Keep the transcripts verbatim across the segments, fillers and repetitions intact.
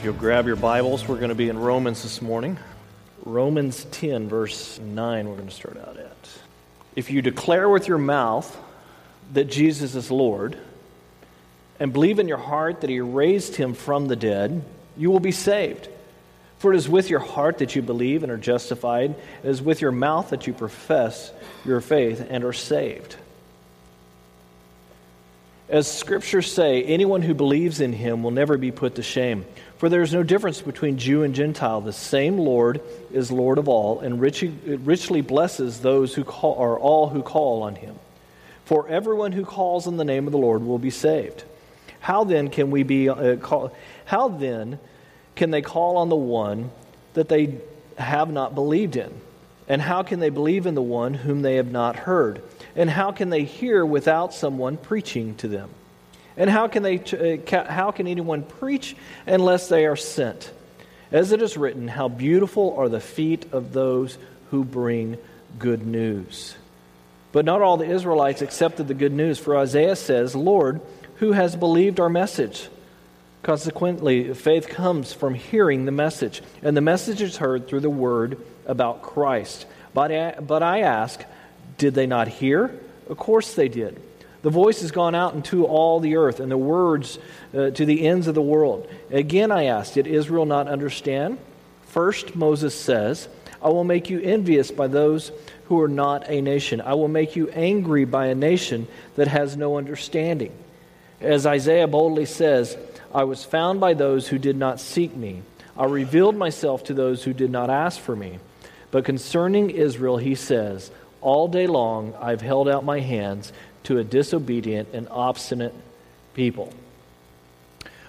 If you'll grab your Bibles, we're going to be in Romans this morning. Romans ten, verse nine, we're going to start out at. If you declare with your mouth that Jesus is Lord, and believe in your heart that He raised Him from the dead, you will be saved. For it is with your heart that you believe and are justified. It is with your mouth that you profess your faith and are saved. As Scriptures say, anyone who believes in Him will never be put to shame. For there is no difference between Jew and Gentile. The same Lord is Lord of all, and richly blesses those who call, or all who call on Him. For everyone who calls on the name of the Lord will be saved. How then can we be? Uh, call, how then can they call on the one that they have not believed in? And how can they believe in the one whom they have not heard? And how can they hear without someone preaching to them? And how can they? How can anyone preach unless they are sent? As it is written, how beautiful are the feet of those who bring good news. But not all the Israelites accepted the good news, for Isaiah says, Lord, who has believed our message? Consequently, faith comes from hearing the message, and the message is heard through the word about Christ. But I, but I ask, did they not hear? Of course they did. The voice has gone out into all the earth, and the words uh, to the ends of the world. Again I ask, did Israel not understand? First, Moses says, I will make you envious by those who are not a nation. I will make you angry by a nation that has no understanding. As Isaiah boldly says, I was found by those who did not seek me. I revealed myself to those who did not ask for me. But concerning Israel, he says, all day long I've held out my hands to a disobedient and obstinate people.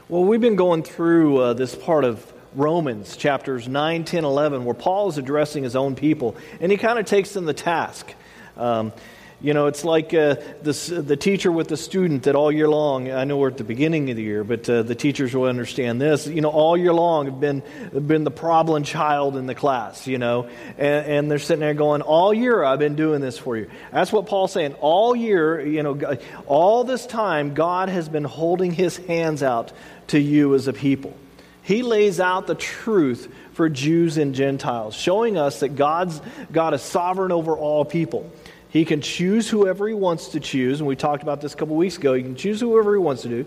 Well, we've been going through uh, this part of Romans, chapters nine, ten, eleven, where Paul is addressing his own people, and he kind of takes them to task. Um, you know, it's like uh, this, the teacher with the student that all year long, I know we're at the beginning of the year, but uh, the teachers will understand this, you know, all year long have been been the problem child in the class, you know, and, and they're sitting there going, all year I've been doing this for you. That's what Paul's saying. All year, you know, all this time, God has been holding His hands out to you as a people. He lays out the truth for Jews and Gentiles, showing us that God's God is sovereign over all people. He can choose whoever He wants to choose, and we talked about this a couple weeks ago. He can choose whoever He wants to do.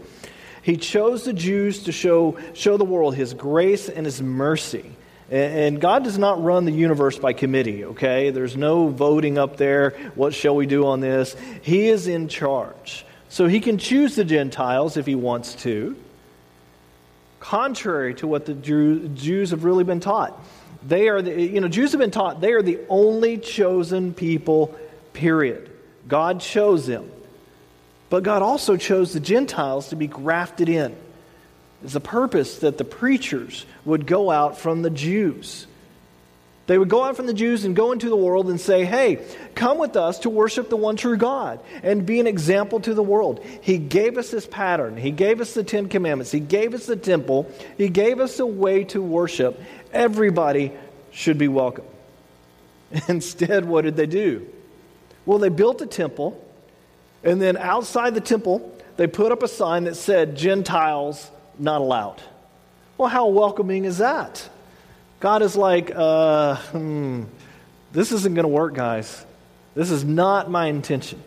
He chose the Jews to show show the world His grace and His mercy. And God does not run the universe by committee, okay? There's no voting up there, what shall we do on this? He is in charge. So He can choose the Gentiles if He wants to, contrary to what the Jews have really been taught. They are, the, you know, Jews have been taught they are the only chosen people, period. God chose them. But God also chose the Gentiles to be grafted in. It's the purpose that the preachers would go out from the Jews. They would go out from the Jews and go into the world and say, hey, come with us to worship the one true God and be an example to the world. He gave us this pattern. He gave us the Ten Commandments. He gave us the temple. He gave us a way to worship. Everybody should be welcome. Instead, what did they do? Well, they built a temple, and then outside the temple, they put up a sign that said, Gentiles not allowed. Well, how welcoming is that? God is like, uh, hmm, this isn't going to work, guys. This is not my intention.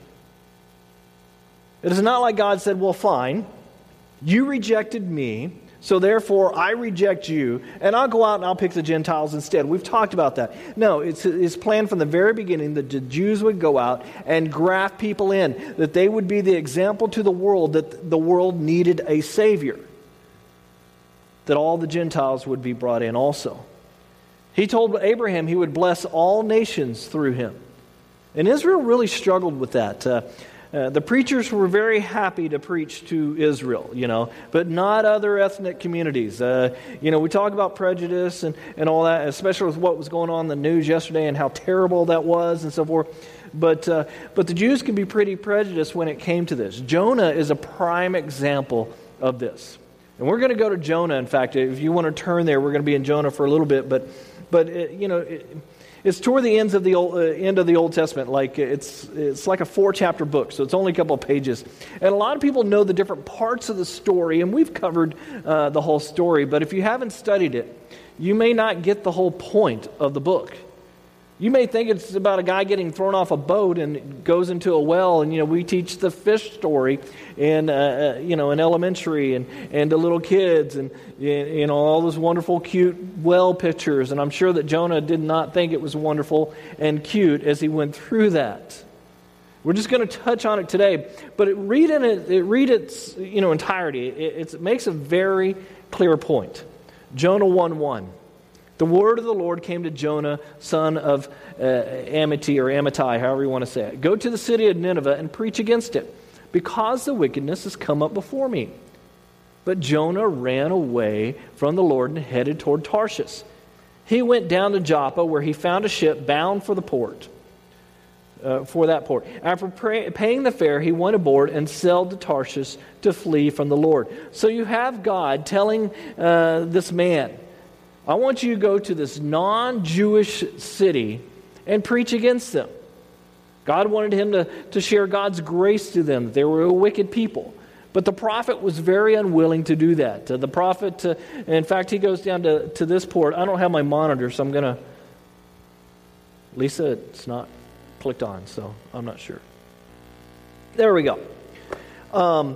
It is not like God said, well, fine, you rejected me, so therefore I reject you, and I'll go out and I'll pick the Gentiles instead. We've talked about that. No, it's His plan from the very beginning that the Jews would go out and graft people in, that they would be the example to the world that the world needed a Savior, that all the Gentiles would be brought in also. He told Abraham He would bless all nations through him. And Israel really struggled with that. Uh, uh, the preachers were very happy to preach to Israel, you know, but not other ethnic communities. Uh, you know, we talk about prejudice and, and all that, especially with what was going on in the news yesterday and how terrible that was and so forth. But, uh, but the Jews can be pretty prejudiced when it came to this. Jonah is a prime example of this. And we're going to go to Jonah, in fact. If you want to turn there, we're going to be in Jonah for a little bit, but... But, it, you know, it, It's toward the ends of the old, uh, end of the Old Testament. Like it's it's like a four-chapter book, so it's only a couple of pages. And a lot of people know the different parts of the story, and we've covered uh, the whole story. But if you haven't studied it, you may not get the whole point of the book. You may think it's about a guy getting thrown off a boat and goes into a well, and you know we teach the fish story in uh, you know in elementary and and to little kids, and you know all those wonderful cute well pictures. And I'm sure that Jonah did not think it was wonderful and cute as he went through that. We're just going to touch on it today, but it read in it, it read its you know entirety. It, it's, it makes a very clear point. Jonah one one. The word of the Lord came to Jonah, son of uh, Amittai, or Amittai, however you want to say it. Go to the city of Nineveh and preach against it, because the wickedness has come up before me. But Jonah ran away from the Lord and headed toward Tarshish. He went down to Joppa, where he found a ship bound for the port, uh, for that port. After pay- paying the fare, he went aboard and sailed to Tarshish to flee from the Lord. So you have God telling uh, this man, I want you to go to this non-Jewish city and preach against them. God wanted him to, to share God's grace to them. They were a wicked people. But the prophet was very unwilling to do that. The prophet, uh, in fact, he goes down to, to this port. I don't have my monitor, so I'm going to... Lisa, it's not clicked on, so I'm not sure. There we go. Um...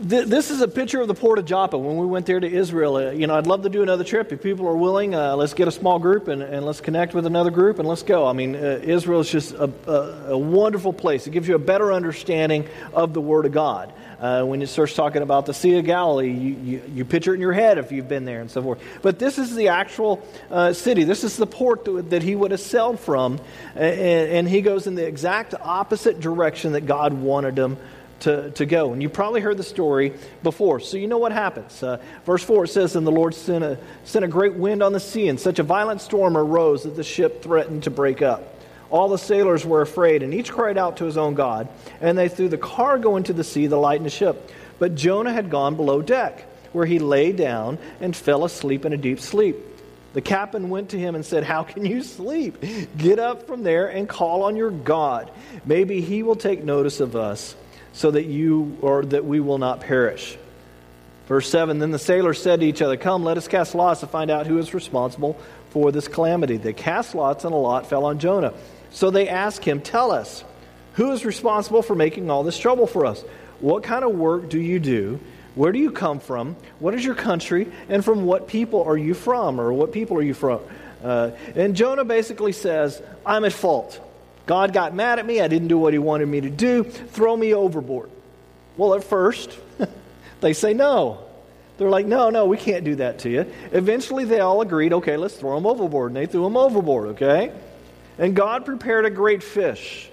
This is a picture of the port of Joppa when we went there to Israel. You know, I'd love to do another trip. If people are willing, uh, let's get a small group and, and let's connect with another group and let's go. I mean, uh, Israel is just a, a, a wonderful place. It gives you a better understanding of the Word of God. Uh, when you start talking about the Sea of Galilee, you, you, you picture it in your head if you've been there and so forth. But this is the actual uh, city. This is the port that, that he would have sailed from. And, and he goes in the exact opposite direction that God wanted him To, to go. And you probably heard the story before, so you know what happens. Uh, verse four, it says, and the Lord sent a, sent a great wind on the sea, and such a violent storm arose that the ship threatened to break up. All the sailors were afraid, and each cried out to his own God, and they threw the cargo into the sea to lighten the ship. But Jonah had gone below deck, where he lay down and fell asleep in a deep sleep. The captain went to him and said, how can you sleep? Get up from there and call on your God. Maybe he will take notice of us, so that you or that we will not perish. Verse seven, then the sailors said to each other, come, let us cast lots to find out who is responsible for this calamity. They cast lots, and a lot fell on Jonah. So they asked him, tell us, who is responsible for making all this trouble for us? What kind of work do you do? Where do you come from? What is your country? And from what people are you from? Or what people are you from? Uh, and Jonah basically says, I'm at fault. God got mad at me. I didn't do what he wanted me to do. Throw me overboard. Well, at first, they say no. They're like, no, no, we can't do that to you. Eventually, they all agreed, okay, let's throw him overboard. And they threw him overboard, okay? And God prepared a great fish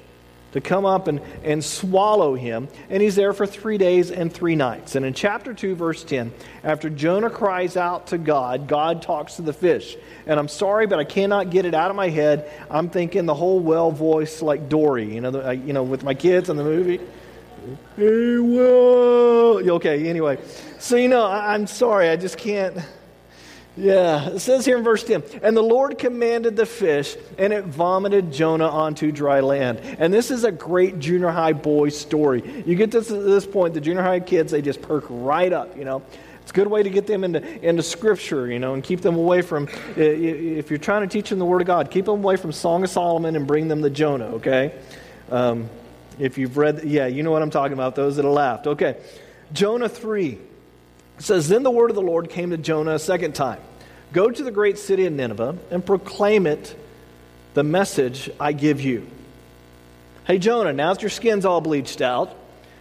to come up and, and swallow him. And he's there for three days and three nights. And in chapter two, verse ten, after Jonah cries out to God, God talks to the fish. And I'm sorry, but I cannot get it out of my head. I'm thinking the whole whale voice like Dory, you know, the, I, you know, with my kids in the movie. Hey, whale. Okay, anyway. So, you know, I, I'm sorry, I just can't. Yeah, it says here in verse ten, and the Lord commanded the fish, and it vomited Jonah onto dry land. And this is a great junior high boy story. You get to this point, the junior high kids, they just perk right up, you know. It's a good way to get them into, into Scripture, you know, and keep them away from, if you're trying to teach them the Word of God, keep them away from Song of Solomon and bring them to Jonah, okay? Um, if you've read, yeah, you know what I'm talking about, those that have laughed. Okay, Jonah three. It says, then the word of the Lord came to Jonah a second time. Go to the great city of Nineveh and proclaim it the message I give you. Hey, Jonah, now that your skin's all bleached out,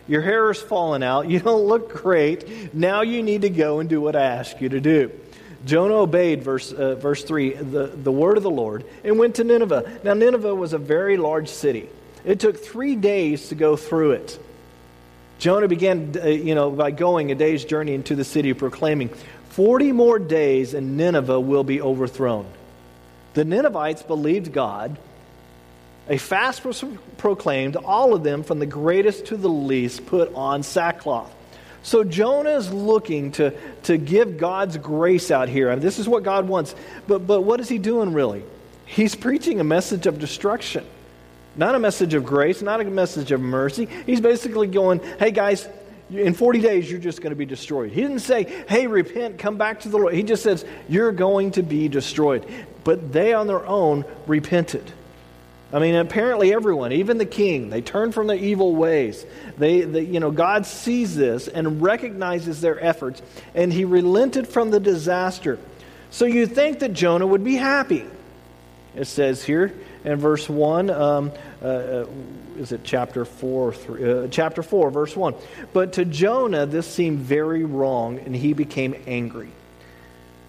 your hair is falling out, you don't look great, now you need to go and do what I ask you to do. Jonah obeyed, verse uh, verse three, the, the word of the Lord, and went to Nineveh. Now, Nineveh was a very large city. It took three days to go through it. Jonah began, you know, by going a day's journey into the city, proclaiming, forty more days and Nineveh will be overthrown. The Ninevites believed God. A fast was proclaimed, all of them, from the greatest to the least, put on sackcloth. So Jonah's looking to, to give God's grace out here. I mean, this is what God wants. But, but what is he doing really? He's preaching a message of destruction. Not a message of grace, not a message of mercy. He's basically going, hey guys, in forty days you're just going to be destroyed. He didn't say, hey, repent, come back to the Lord. He just says, you're going to be destroyed. But they on their own repented. I mean, apparently everyone, even the king, they turn from their evil ways. They, they, you know, God sees this and recognizes their efforts, and he relented from the disaster. So you think that Jonah would be happy. It says here in verse one, um, uh, is it chapter four? Or three, uh, chapter four, verse one. But to Jonah this seemed very wrong, and he became angry.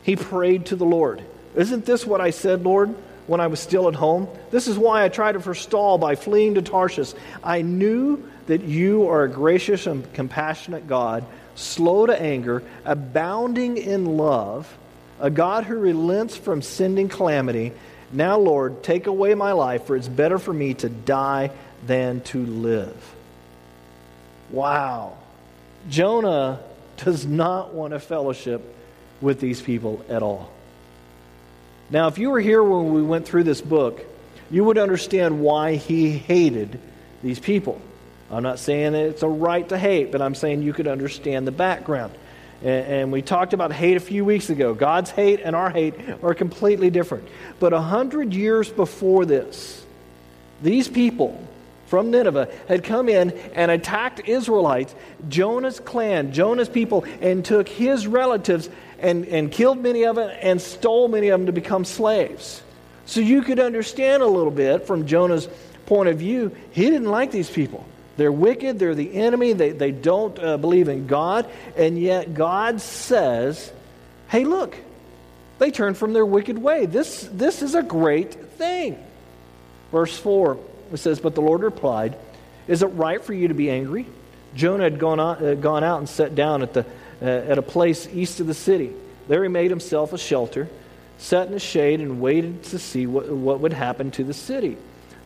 He prayed to the Lord. Isn't this what I said, Lord, when I was still at home? This is why I tried to forestall by fleeing to Tarshish. I knew that you are a gracious and compassionate God, slow to anger, abounding in love, a God who relents from sending calamity. Now, Lord, take away my life, for it's better for me to die than to live. Wow. Jonah does not want to fellowship with these people at all. Now, if you were here when we went through this book, you would understand why he hated these people. I'm not saying that it's a right to hate, but I'm saying you could understand the background. And, and we talked about hate a few weeks ago. God's hate and our hate are completely different. But a hundred years before this, these people from Nineveh had come in and attacked Israelites, Jonah's clan, Jonah's people, and took his relatives and, and killed many of them and stole many of them to become slaves. So you could understand a little bit from Jonah's point of view, he didn't like these people. They're wicked, they're the enemy, they, they don't uh, believe in God, and yet God says, hey look, they turned from their wicked way. This, this is a great thing. Verse four, it says, but the Lord replied, is it right for you to be angry? Jonah had gone out, uh, gone out and sat down at, the, uh, at a place east of the city. There he made himself a shelter, sat in the shade, and waited to see what, what would happen to the city.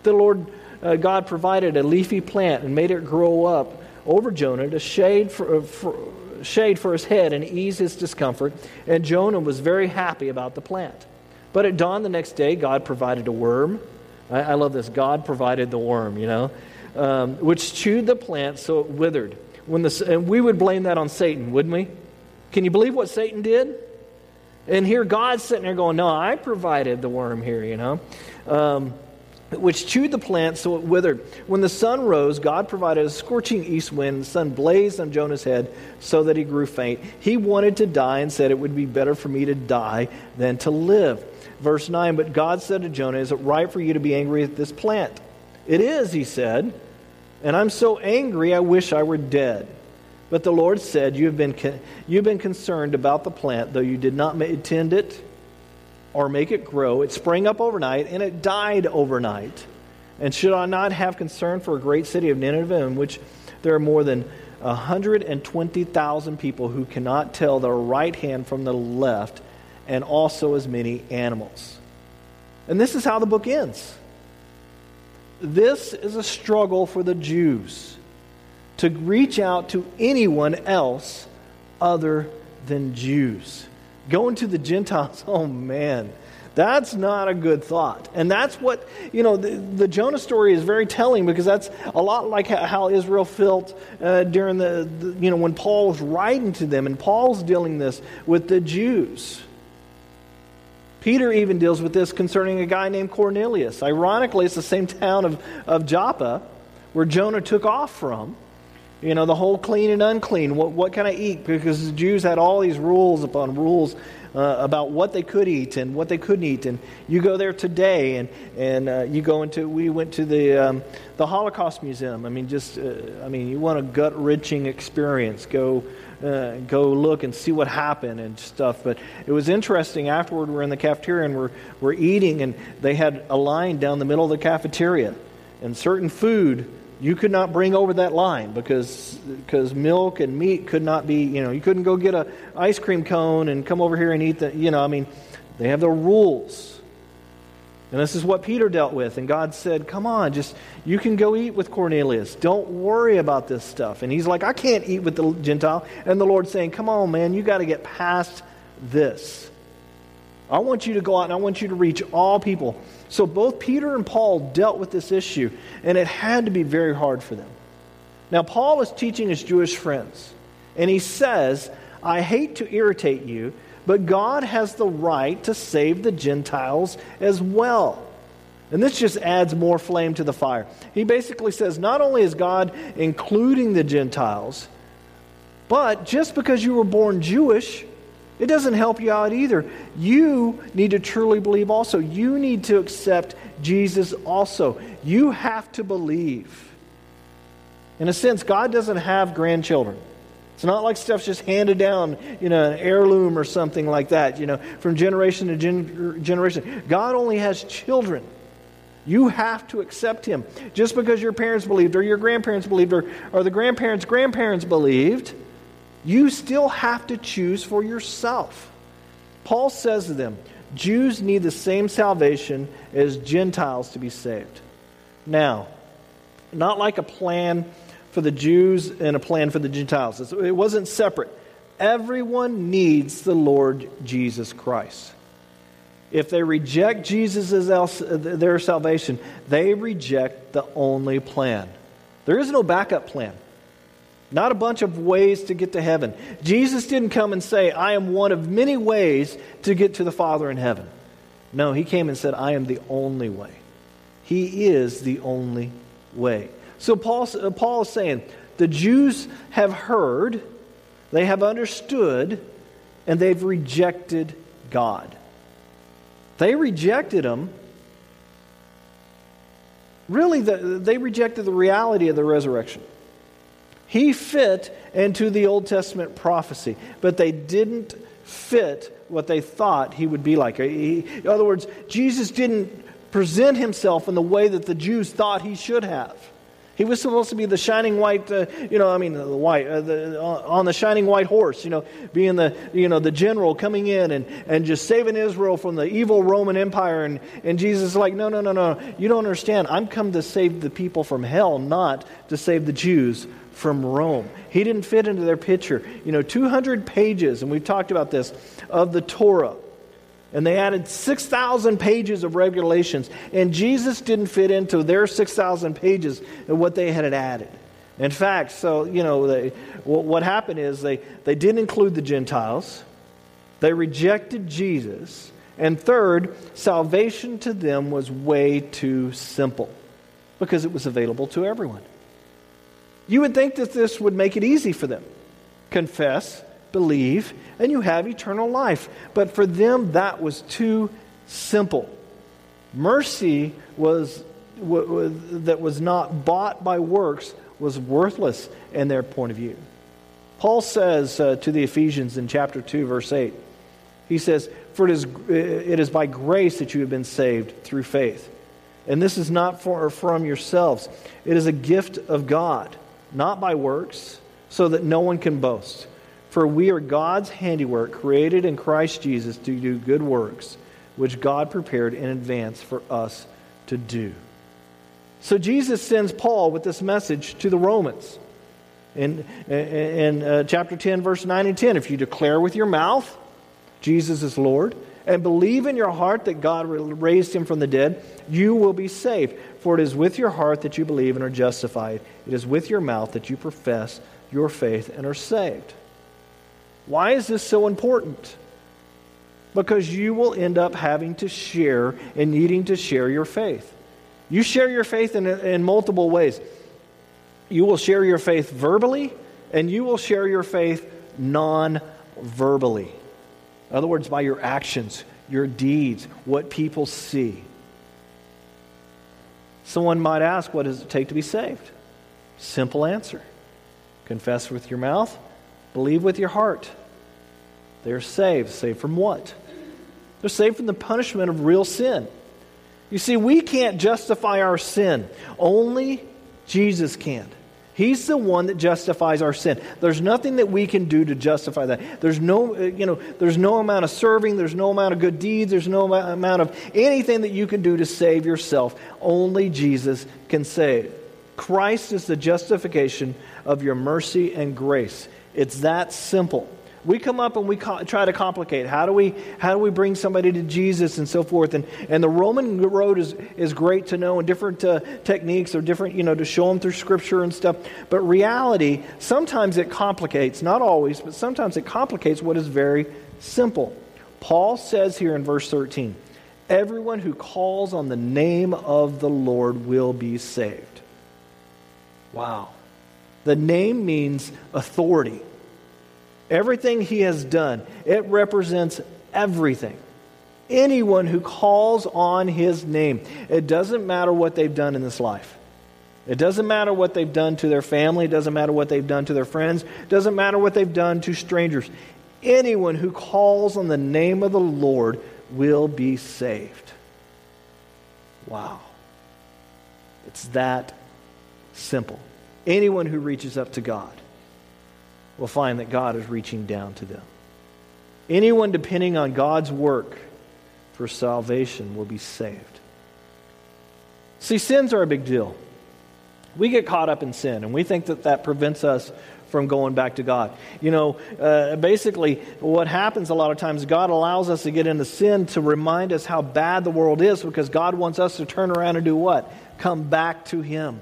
The Lord uh, God provided a leafy plant and made it grow up over Jonah to shade for, uh, for, shade for his head and ease his discomfort. And Jonah was very happy about the plant. But at dawn the next day, God provided a worm. I love this. God provided the worm, you know, um, which chewed the plant so it withered. When the, and we would blame that on Satan, wouldn't we? Can you believe what Satan did? And here God's sitting there going, no, I provided the worm here, you know, um, which chewed the plant so it withered. When the sun rose, God provided a scorching east wind. The sun blazed on Jonah's head so that he grew faint. He wanted to die and said, it would be better for me to die than to live. Verse nine, but God said to Jonah, is it right for you to be angry at this plant? It is, he said, and I'm so angry I wish I were dead. But the Lord said, you have been con- you've been concerned about the plant, though you did not ma- tend it or make it grow. It sprang up overnight, and it died overnight. And should I not have concern for a great city of Nineveh, in which there are more than one hundred twenty thousand people who cannot tell their right hand from the left, and also as many animals. And this is how the book ends. This is a struggle for the Jews to reach out to anyone else other than Jews. Going to the Gentiles, oh man, that's not a good thought. And that's what, you know, the, the Jonah story is very telling, because that's a lot like how Israel felt uh, during the, the, you know, when Paul's writing to them and Paul's dealing this with the Jews. Peter even deals with this concerning a guy named Cornelius. Ironically, it's the same town of, of Joppa where Jonah took off from. You know, the whole clean and unclean. What, what can I eat? Because the Jews had all these rules upon rules uh, about what they could eat and what they couldn't eat. And you go there today, and and uh, you go into. We went to the um, the Holocaust Museum. I mean, just uh, I mean, you want a gut-wrenching experience? Go. Uh, go look and see what happened and stuff. But it was interesting. Afterward, we're in the cafeteria and we're, we're eating, and they had a line down the middle of the cafeteria. And certain food, you could not bring over that line because because milk and meat could not be, you know, you couldn't go get a ice cream cone and come over here and eat the, you know, I mean, they have their rules. And this is what Peter dealt with. And God said, come on, just you can go eat with Cornelius. Don't worry about this stuff. And he's like, I can't eat with the Gentile. And the Lord's saying, come on, man, you got to get past this. I want you to go out and I want you to reach all people. So both Peter and Paul dealt with this issue, and it had to be very hard for them. Now, Paul is teaching his Jewish friends, and he says, I hate to irritate you, but God has the right to save the Gentiles as well. And this just adds more flame to the fire. He basically says, not only is God including the Gentiles, but just because you were born Jewish, it doesn't help you out either. You need to truly believe also. You need to accept Jesus also. You have to believe. In a sense, God doesn't have grandchildren. It's not like stuff's just handed down, you know, an heirloom or something like that, you know, from generation to gen- generation. God only has children. You have to accept Him. Just because your parents believed or your grandparents believed or, or the grandparents' grandparents believed, you still have to choose for yourself. Paul says to them, Jews need the same salvation as Gentiles to be saved. Now, not like a plan for the Jews and a plan for the Gentiles. It wasn't separate. Everyone needs the Lord Jesus Christ. If they reject Jesus as their salvation, they reject the only plan. There is no backup plan. Not a bunch of ways to get to heaven. Jesus didn't come and say, I am one of many ways to get to the Father in heaven. No, He came and said, I am the only way. He is the only way. So Paul, Paul is saying, the Jews have heard, they have understood, and they've rejected God. They rejected Him. Really, the, they rejected the reality of the resurrection. He fit into the Old Testament prophecy, but they didn't fit what they thought He would be like. He, in other words, Jesus didn't present Himself in the way that the Jews thought He should have. He was supposed to be the shining white, uh, you know, I mean, the white uh, the, on the shining white horse, you know, being the, you know, the general coming in and, and just saving Israel from the evil Roman Empire. And, and Jesus is like, no, no, no, no, you don't understand. I'm come to save the people from hell, not to save the Jews from Rome. He didn't fit into their picture. You know, two hundred pages, and we've talked about this, of the Torah. And they added six thousand pages of regulations. And Jesus didn't fit into their six thousand pages and what they had added. In fact, so, you know, they, what happened is they, they didn't include the Gentiles. They rejected Jesus. And third, salvation to them was way too simple because it was available to everyone. You would think that this would make it easy for them. Confess, believe, and you have eternal life. But for them, that was too simple. Mercy was, w- w- that was not bought by works was worthless in their point of view. Paul says uh, to the Ephesians in chapter two, verse eight, he says, For it is, it is by grace that you have been saved through faith. And this is not for, from yourselves. It is a gift of God, not by works, so that no one can boast. For we are God's handiwork, created in Christ Jesus to do good works, which God prepared in advance for us to do. So Jesus sends Paul with this message to the Romans. In, in uh, chapter ten, verse nine and ten, if you declare with your mouth, Jesus is Lord, and believe in your heart that God raised Him from the dead, you will be saved. For it is with your heart that you believe and are justified. It is with your mouth that you profess your faith and are saved. Why is this so important? Because you will end up having to share and needing to share your faith. You share your faith in, in multiple ways. You will share your faith verbally, and you will share your faith non-verbally. In other words, by your actions, your deeds, what people see. Someone might ask, what does it take to be saved? Simple answer. Confess with your mouth, believe with your heart. They're saved. Saved from what? They're saved from the punishment of real sin. You see, we can't justify our sin. Only Jesus can. He's the one that justifies our sin. There's nothing that we can do to justify that. There's no, you know, there's no amount of serving. There's no amount of good deeds. There's no amount of anything that you can do to save yourself. Only Jesus can save. Christ is the justification of your mercy and grace. It's that simple. We come up and we co- try to complicate. How do we how do we bring somebody to Jesus and so forth? And and the Roman road is, is great to know, and different uh, techniques or different, you know, to show them through Scripture and stuff. But reality, sometimes it complicates, not always, but sometimes it complicates what is very simple. Paul says here in verse thirteen, everyone who calls on the name of the Lord will be saved. Wow. The name means authority. Everything he has done, it represents everything. Anyone who calls on his name. It doesn't matter what they've done in this life. It doesn't matter what they've done to their family. It doesn't matter what they've done to their friends. It doesn't matter what they've done to strangers. Anyone who calls on the name of the Lord will be saved. Wow. It's that simple. Anyone who reaches up to God will find that God is reaching down to them. Anyone depending on God's work for salvation will be saved. See, sins are a big deal. We get caught up in sin, and we think that that prevents us from going back to God. You know, uh, basically what happens a lot of times, God allows us to get into sin to remind us how bad the world is, because God wants us to turn around and do what? Come back to Him.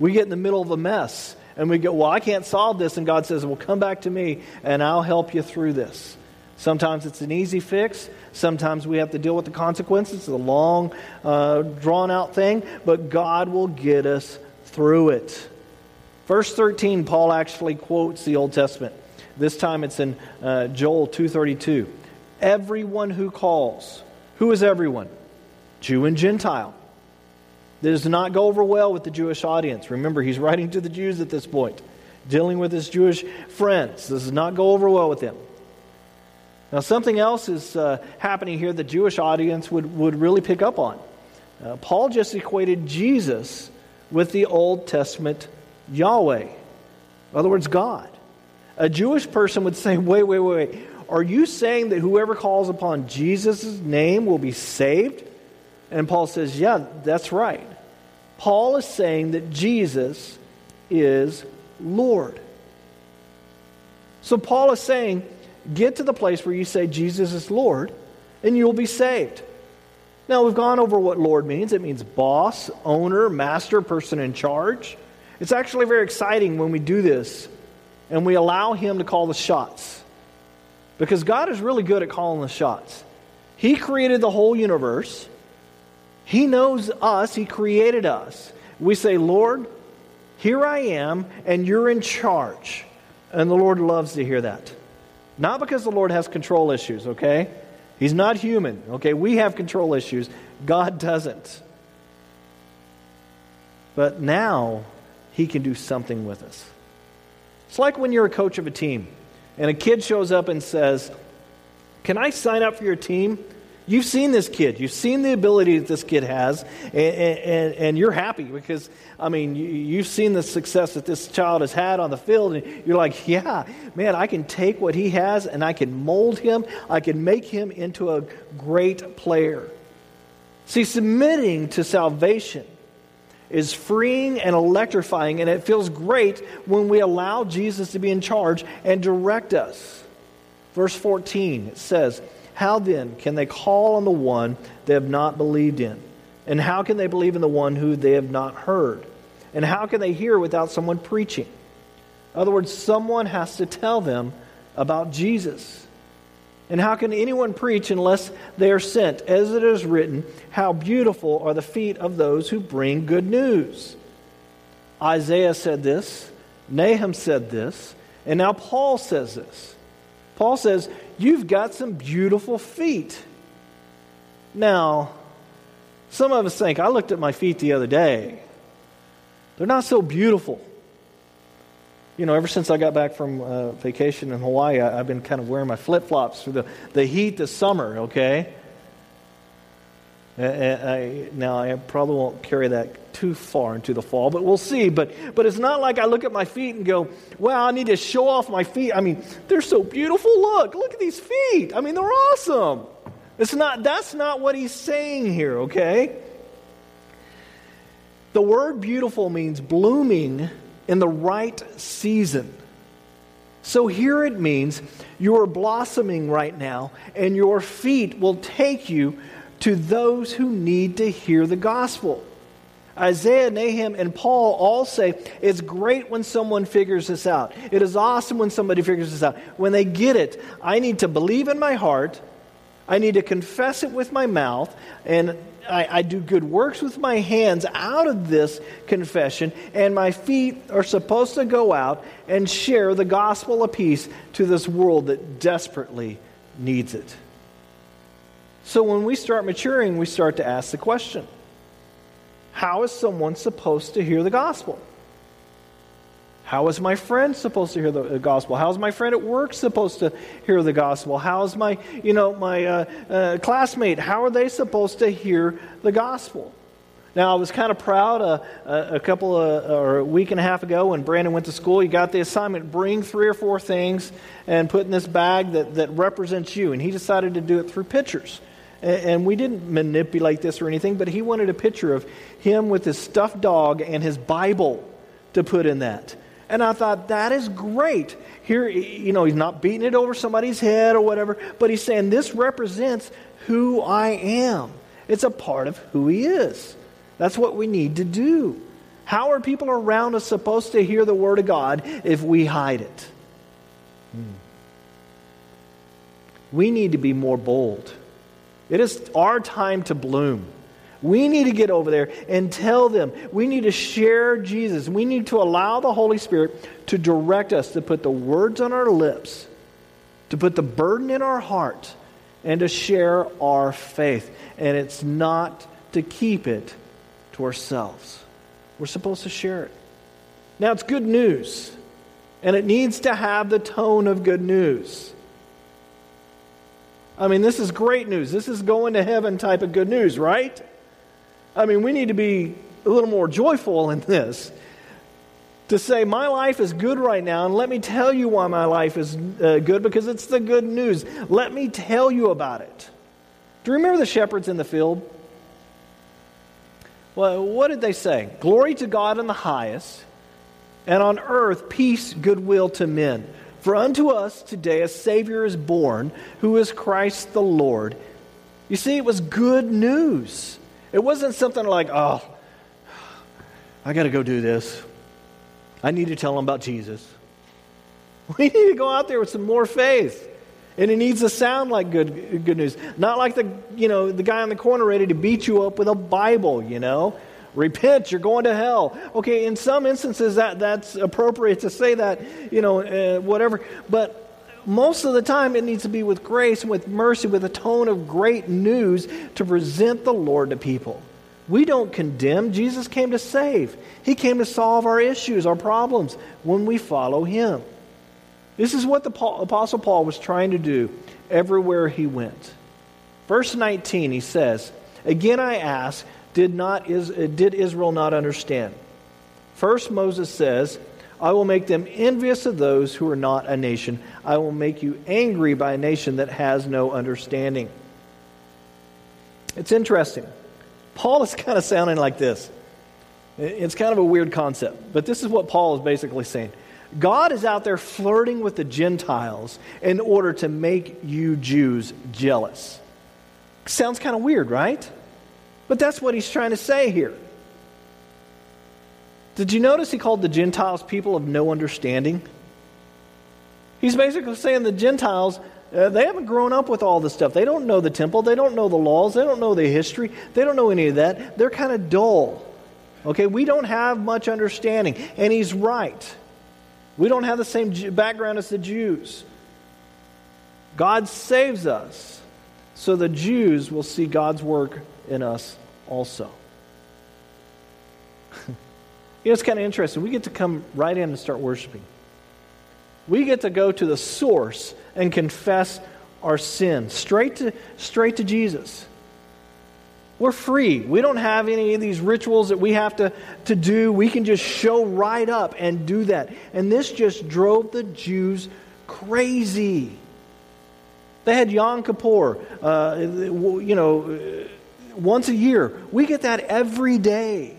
We get in the middle of a mess. And we go, well, I can't solve this. And God says, well, come back to me and I'll help you through this. Sometimes it's an easy fix. Sometimes we have to deal with the consequences. It's a long, uh, drawn-out thing. But God will get us through it. Verse thirteen, Paul actually quotes the Old Testament. This time it's in uh, Joel two thirty-two. Everyone who calls. Who is everyone? Jew and Gentile. This does not go over well with the Jewish audience. Remember, he's writing to the Jews at this point, dealing with his Jewish friends. This does not go over well with them. Now, something else is uh, happening here the Jewish audience would, would really pick up on. Uh, Paul just equated Jesus with the Old Testament Yahweh. In other words, God. A Jewish person would say, wait, wait, wait, wait. Are you saying that whoever calls upon Jesus' name will be saved? And Paul says, yeah, that's right. Paul is saying that Jesus is Lord. So Paul is saying, get to the place where you say Jesus is Lord, and you'll be saved. Now, we've gone over what Lord means. It means boss, owner, master, person in charge. It's actually very exciting when we do this, and we allow Him to call the shots. Because God is really good at calling the shots. He created the whole universe. He knows us. He created us. We say, Lord, here I am, and you're in charge. And the Lord loves to hear that. Not because the Lord has control issues, okay? He's not human, okay? We have control issues. God doesn't. But now, He can do something with us. It's like when you're a coach of a team, and a kid shows up and says, can I sign up for your team? You've seen this kid. You've seen the ability that this kid has, and, and, and you're happy because, I mean, you, you've seen the success that this child has had on the field, and you're like, yeah, man, I can take what he has, and I can mold him. I can make him into a great player. See, submitting to salvation is freeing and electrifying, and it feels great when we allow Jesus to be in charge and direct us. Verse fourteen, it says, how then can they call on the one they have not believed in? And how can they believe in the one who they have not heard? And how can they hear without someone preaching? In other words, someone has to tell them about Jesus. And how can anyone preach unless they are sent? As it is written, how beautiful are the feet of those who bring good news. Isaiah said this, Nahum said this, and now Paul says this. Paul says, you've got some beautiful feet. Now, some of us think, I looked at my feet the other day. They're not so beautiful. You know, ever since I got back from uh, vacation in Hawaii, I, I've been kind of wearing my flip-flops through the, the heat this summer, okay? I, I, now, I probably won't carry that too far into the fall, but we'll see. But but it's not like I look at my feet and go, wow, I need to show off my feet. I mean, they're so beautiful. Look, look at these feet. I mean, they're awesome. It's not. That's not what he's saying here, okay? The word beautiful means blooming in the right season. So here it means you are blossoming right now, and your feet will take you to those who need to hear the gospel. Isaiah, Nahum, and Paul all say, it's great when someone figures this out. It is awesome when somebody figures this out. When they get it, I need to believe in my heart. I need to confess it with my mouth. And I, I do good works with my hands out of this confession. And my feet are supposed to go out and share the gospel apiece to this world that desperately needs it. So when we start maturing, we start to ask the question, how is someone supposed to hear the gospel? How is my friend supposed to hear the gospel? How is my friend at work supposed to hear the gospel? How is my, you know, my uh, uh, classmate, how are they supposed to hear the gospel? Now, I was kind of proud uh, a couple of, or a week and a half ago when Brandon went to school. He got the assignment, bring three or four things and put in this bag that, that represents you. And he decided to do it through pictures. And we didn't manipulate this or anything, but he wanted a picture of him with his stuffed dog and his Bible to put in that. And I thought, that is great. Here, you know, he's not beating it over somebody's head or whatever, but he's saying this represents who I am. It's a part of who he is. That's what we need to do. How are people around us supposed to hear the Word of God if we hide it? Hmm. We need to be more bold. It is our time to bloom. We need to get over there and tell them. We need to share Jesus. We need to allow the Holy Spirit to direct us, to put the words on our lips, to put the burden in our heart, and to share our faith. And it's not to keep it to ourselves. We're supposed to share it. Now, it's good news, and it needs to have the tone of good news. I mean, this is great news. This is going to heaven type of good news, right? I mean, we need to be a little more joyful in this. To say, my life is good right now, and let me tell you why my life is uh, good, because it's the good news. Let me tell you about it. Do you remember the shepherds in the field? Well, what did they say? Glory to God in the highest, and on earth peace, goodwill to men. For unto us today a Savior is born, who is Christ the Lord. You see, it was good news. It wasn't something like, oh, I got to go do this. I need to tell them about Jesus. We need to go out there with some more faith. And it needs to sound like good good news. Not like the, you know, the guy in the corner ready to beat you up with a Bible, you know. Repent, you're going to hell. Okay, in some instances that, that's appropriate to say that, you know, uh, whatever. But most of the time it needs to be with grace, with mercy, with a tone of great news to present the Lord to people. We don't condemn. Jesus came to save. He came to solve our issues, our problems, when we follow Him. This is what the Paul, Apostle Paul was trying to do everywhere he went. Verse nineteen, he says, again I ask, Did not did Israel not understand? First, Moses says, I will make them envious of those who are not a nation. I will make you angry by a nation that has no understanding. It's interesting. Paul is kind of sounding like this. It's kind of a weird concept, but this is what Paul is basically saying. God is out there flirting with the Gentiles in order to make you Jews jealous. Sounds kind of weird, right? But that's what he's trying to say here. Did you notice he called the Gentiles people of no understanding? He's basically saying the Gentiles, uh, they haven't grown up with all this stuff. They don't know the temple. They don't know the laws. They don't know the history. They don't know any of that. They're kind of dull. Okay, we don't have much understanding. And he's right. We don't have the same background as the Jews. God saves us so the Jews will see God's work in us also. You know, it's kind of interesting. We get to come right in and start worshiping. We get to go to the source and confess our sin straight to straight to Jesus. We're free. We don't have any of these rituals that we have to, to do. We can just show right up and do that. And this just drove the Jews crazy. They had Yom Kippur, uh, you know, once a year. We get that every day.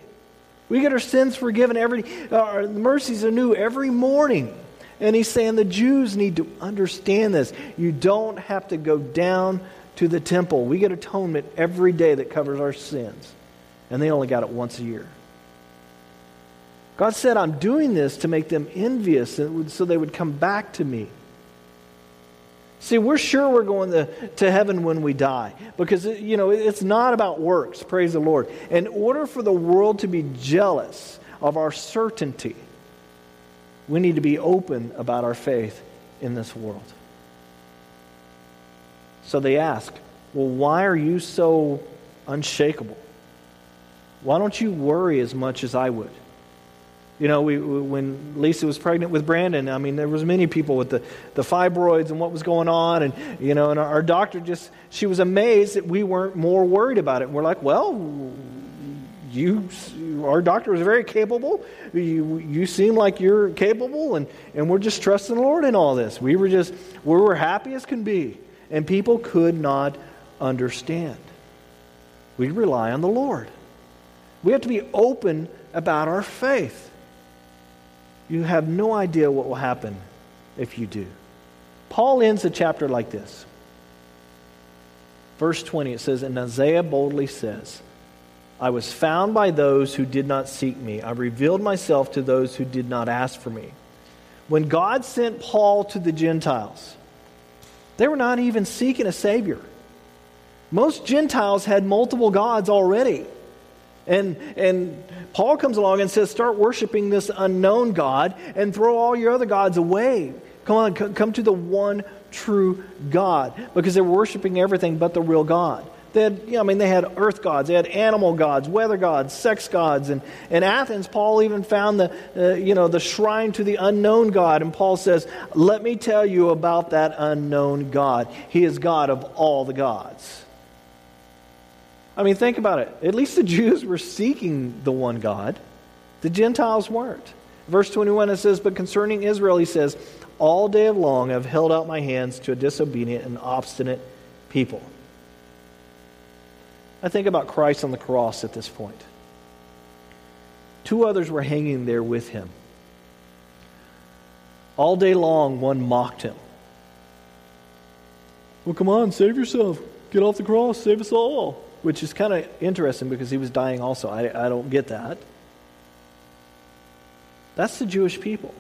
We get our sins forgiven every day. Our mercies are new every morning. And he's saying the Jews need to understand this. You don't have to go down to the temple. We get atonement every day that covers our sins. And they only got it once a year. God said, I'm doing this to make them envious so they would come back to me. See, we're sure we're going to, to heaven when we die. Because, you know, it's not about works, praise the Lord. In order for the world to be jealous of our certainty, we need to be open about our faith in this world. So they ask, well, why are you so unshakable? Why don't you worry as much as I would? You know, we, we, when Lisa was pregnant with Brandon, I mean, there was many people with the, the fibroids and what was going on. And, you know, and our, our doctor just, she was amazed that we weren't more worried about it. And we're like, well, you, our doctor was very capable. You, you seem like you're capable. And, and we're just trusting the Lord in all this. We were just, we were happy as can be. And people could not understand. We rely on the Lord. We have to be open about our faith. You have no idea what will happen if you do. Paul ends the chapter like this. Verse twenty, it says, and Isaiah boldly says, I was found by those who did not seek me. I revealed myself to those who did not ask for me. When God sent Paul to the Gentiles, they were not even seeking a Savior. Most Gentiles had multiple gods already. And, and Paul comes along and says, start worshiping this unknown God and throw all your other gods away. Come on, c- come to the one true God. Because they were worshiping everything but the real God. They had, you know, I mean, they had earth gods, they had animal gods, weather gods, sex gods. And in Athens, Paul even found the, uh, you know, the shrine to the unknown God. And Paul says, let me tell you about that unknown God. He is God of all the gods. I mean, think about it. At least the Jews were seeking the one God. The Gentiles weren't. Verse twenty-one, it says, but concerning Israel, he says, all day long I've held out my hands to a disobedient and obstinate people. I think about Christ on the cross at this point. Two others were hanging there with him. All day long, one mocked him. Well, come on, save yourself. Get off the cross, save us all. Which is kind of interesting because he was dying also. I, I don't get that. That's the Jewish people.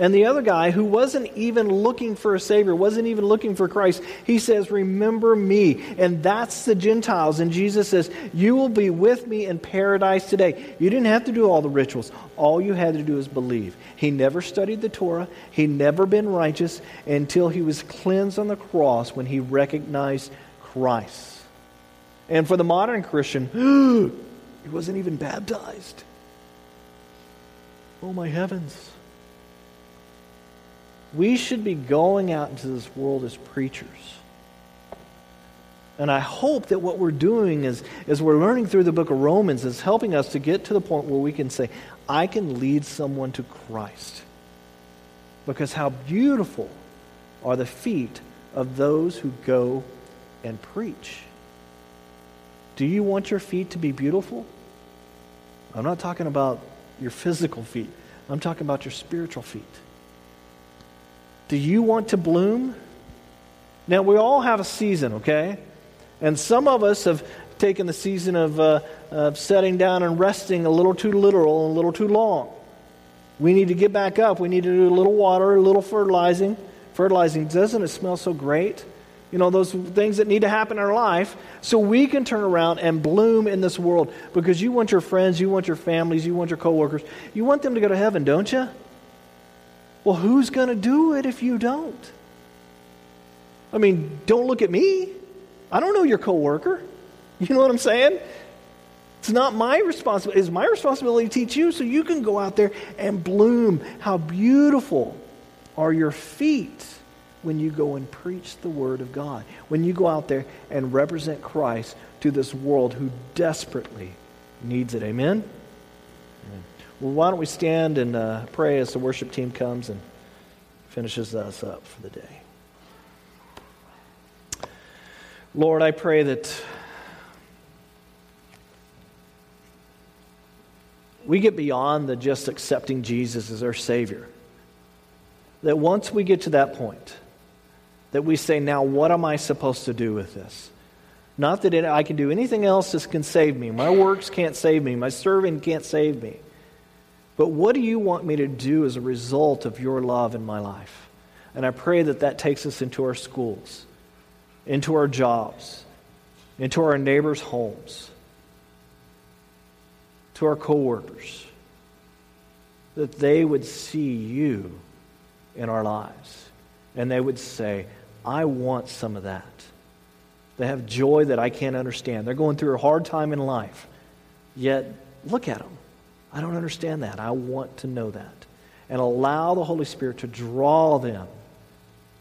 And the other guy who wasn't even looking for a Savior, wasn't even looking for Christ, he says, remember me. And that's the Gentiles. And Jesus says, you will be with me in paradise today. You didn't have to do all the rituals. All you had to do is believe. He never studied the Torah. He never been righteous until he was cleansed on the cross when he recognized Christ. And for the modern Christian, he wasn't even baptized. Oh my heavens. We should be going out into this world as preachers. And I hope that what we're doing is, is we're learning through the book of Romans is helping us to get to the point where we can say, I can lead someone to Christ. Because how beautiful are the feet of those who go and preach. Do you want your feet to be beautiful? I'm not talking about your physical feet. I'm talking about your spiritual feet. Do you want to bloom? Now, we all have a season, okay? And some of us have taken the season of, uh, of sitting down and resting a little too literal and a little too long. We need to get back up. We need to do a little water, a little fertilizing. Fertilizing, doesn't it smell so great? You know, those things that need to happen in our life so we can turn around and bloom in this world. Because you want your friends, you want your families, you want your coworkers. You want them to go to heaven, don't you? Well, who's going to do it if you don't? I mean, don't look at me. I don't know your coworker. You know what I'm saying? It's not my responsibility. It's my responsibility to teach you so you can go out there and bloom. How beautiful are your feet when you go and preach the word of God, when you go out there and represent Christ to this world who desperately needs it. Amen? Amen. Well, why don't we stand and uh, pray as the worship team comes and finishes us up for the day. Lord, I pray that we get beyond the just accepting Jesus as our Savior. That once we get to that point, that we say, now what am I supposed to do with this? Not that it, I can do anything else that can save me. My works can't save me. My serving can't save me. But what do you want me to do as a result of your love in my life? And I pray that that takes us into our schools, into our jobs, into our neighbors' homes, to our coworkers, that they would see you in our lives, and they would say, I want some of that. They have joy that I can't understand. They're going through a hard time in life, yet look at them. I don't understand that. I want to know that. And allow the Holy Spirit to draw them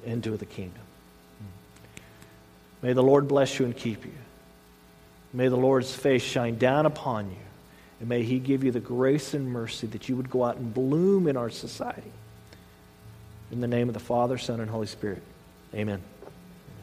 into the kingdom. May the Lord bless you and keep you. May the Lord's face shine down upon you. And may He give you the grace and mercy that you would go out and bloom in our society. In the name of the Father, Son, and Holy Spirit. Amen.